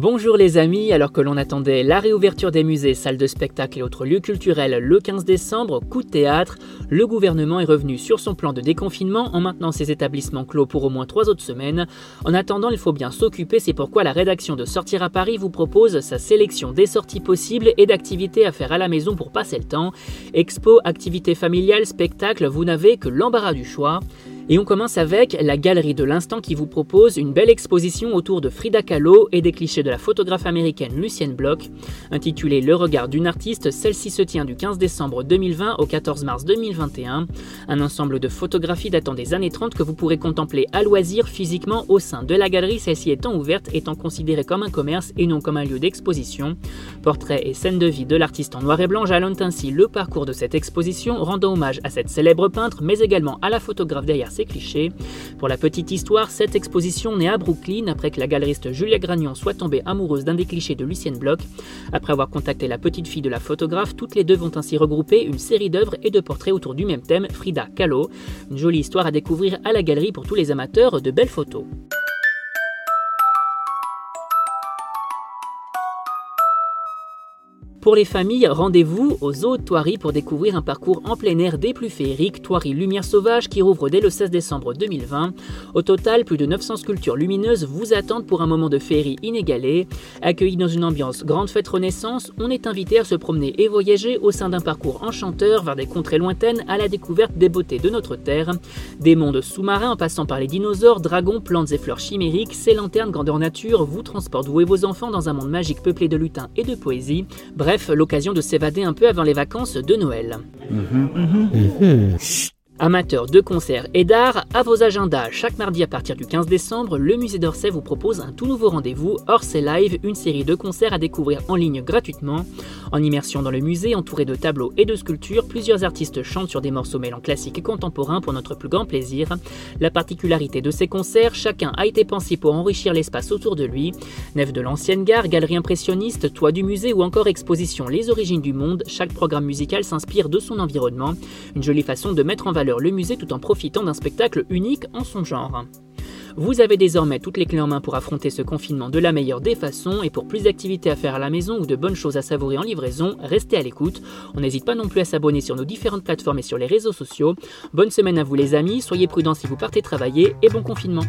Bonjour les amis, alors que l'on attendait la réouverture des musées, salles de spectacle et autres lieux culturels le 15 décembre, coup de théâtre, le gouvernement est revenu sur son plan de déconfinement en maintenant ses établissements clos pour au moins 3 autres semaines. En attendant, il faut bien s'occuper, c'est pourquoi la rédaction de Sortir à Paris vous propose sa sélection des sorties possibles et d'activités à faire à la maison pour passer le temps. Expo, activités familiales, spectacles, vous n'avez que l'embarras du choix. Et on commence avec la Galerie de l'Instant qui vous propose une belle exposition autour de Frida Kahlo et des clichés de la photographe américaine Lucienne Bloch. Intitulée « Le regard d'une artiste », celle-ci se tient du 15 décembre 2020 au 14 mars 2021. Un ensemble de photographies datant des années 30 que vous pourrez contempler à loisir physiquement au sein de la galerie, celle-ci étant ouverte, étant considérée comme un commerce et non comme un lieu d'exposition. Portraits et scènes de vie de l'artiste en noir et blanc jalonnent ainsi le parcours de cette exposition, rendant hommage à cette célèbre peintre, mais également à la photographe derrière clichés. Pour la petite histoire, cette exposition naît à Brooklyn après que la galeriste Julia Gragnon soit tombée amoureuse d'un des clichés de Lucienne Bloch. Après avoir contacté la petite fille de la photographe, toutes les deux vont ainsi regrouper une série d'œuvres et de portraits autour du même thème, Frida Kahlo. Une jolie histoire à découvrir à la galerie pour tous les amateurs de belles photos. Pour les familles, rendez-vous au zoo de Thoiry pour découvrir un parcours en plein air des plus féeriques, Thoiry Lumières Sauvages, qui rouvre dès le 16 décembre 2020. Au total, plus de 900 sculptures lumineuses vous attendent pour un moment de féerie inégalé. Accueillis dans une ambiance grande fête renaissance, on est invité à se promener et voyager au sein d'un parcours enchanteur vers des contrées lointaines à la découverte des beautés de notre Terre. Des mondes sous-marins en passant par les dinosaures, dragons, plantes et fleurs chimériques, ces lanternes grandeur nature vous transportent vous et vos enfants dans un monde magique peuplé de lutins et de poésie. Bref, l'occasion de s'évader un peu avant les vacances de Noël. Amateurs de concerts et d'art, à vos agendas, chaque mardi à partir du 15 décembre, le musée d'Orsay vous propose un tout nouveau rendez-vous, Orsay Live, une série de concerts à découvrir en ligne gratuitement. En immersion dans le musée, entouré de tableaux et de sculptures, plusieurs artistes chantent sur des morceaux mêlant classique et contemporain pour notre plus grand plaisir. La particularité de ces concerts, chacun a été pensé pour enrichir l'espace autour de lui. Nef de l'ancienne gare, galerie impressionniste, toit du musée ou encore exposition Les origines du monde, chaque programme musical s'inspire de son environnement. Une jolie façon de mettre en valeur le musée tout en profitant d'un spectacle unique en son genre. Vous avez désormais toutes les clés en main pour affronter ce confinement de la meilleure des façons, et pour plus d'activités à faire à la maison ou de bonnes choses à savourer en livraison, restez à l'écoute. On n'hésite pas non plus à s'abonner sur nos différentes plateformes et sur les réseaux sociaux. Bonne semaine à vous les amis, soyez prudents si vous partez travailler et bon confinement.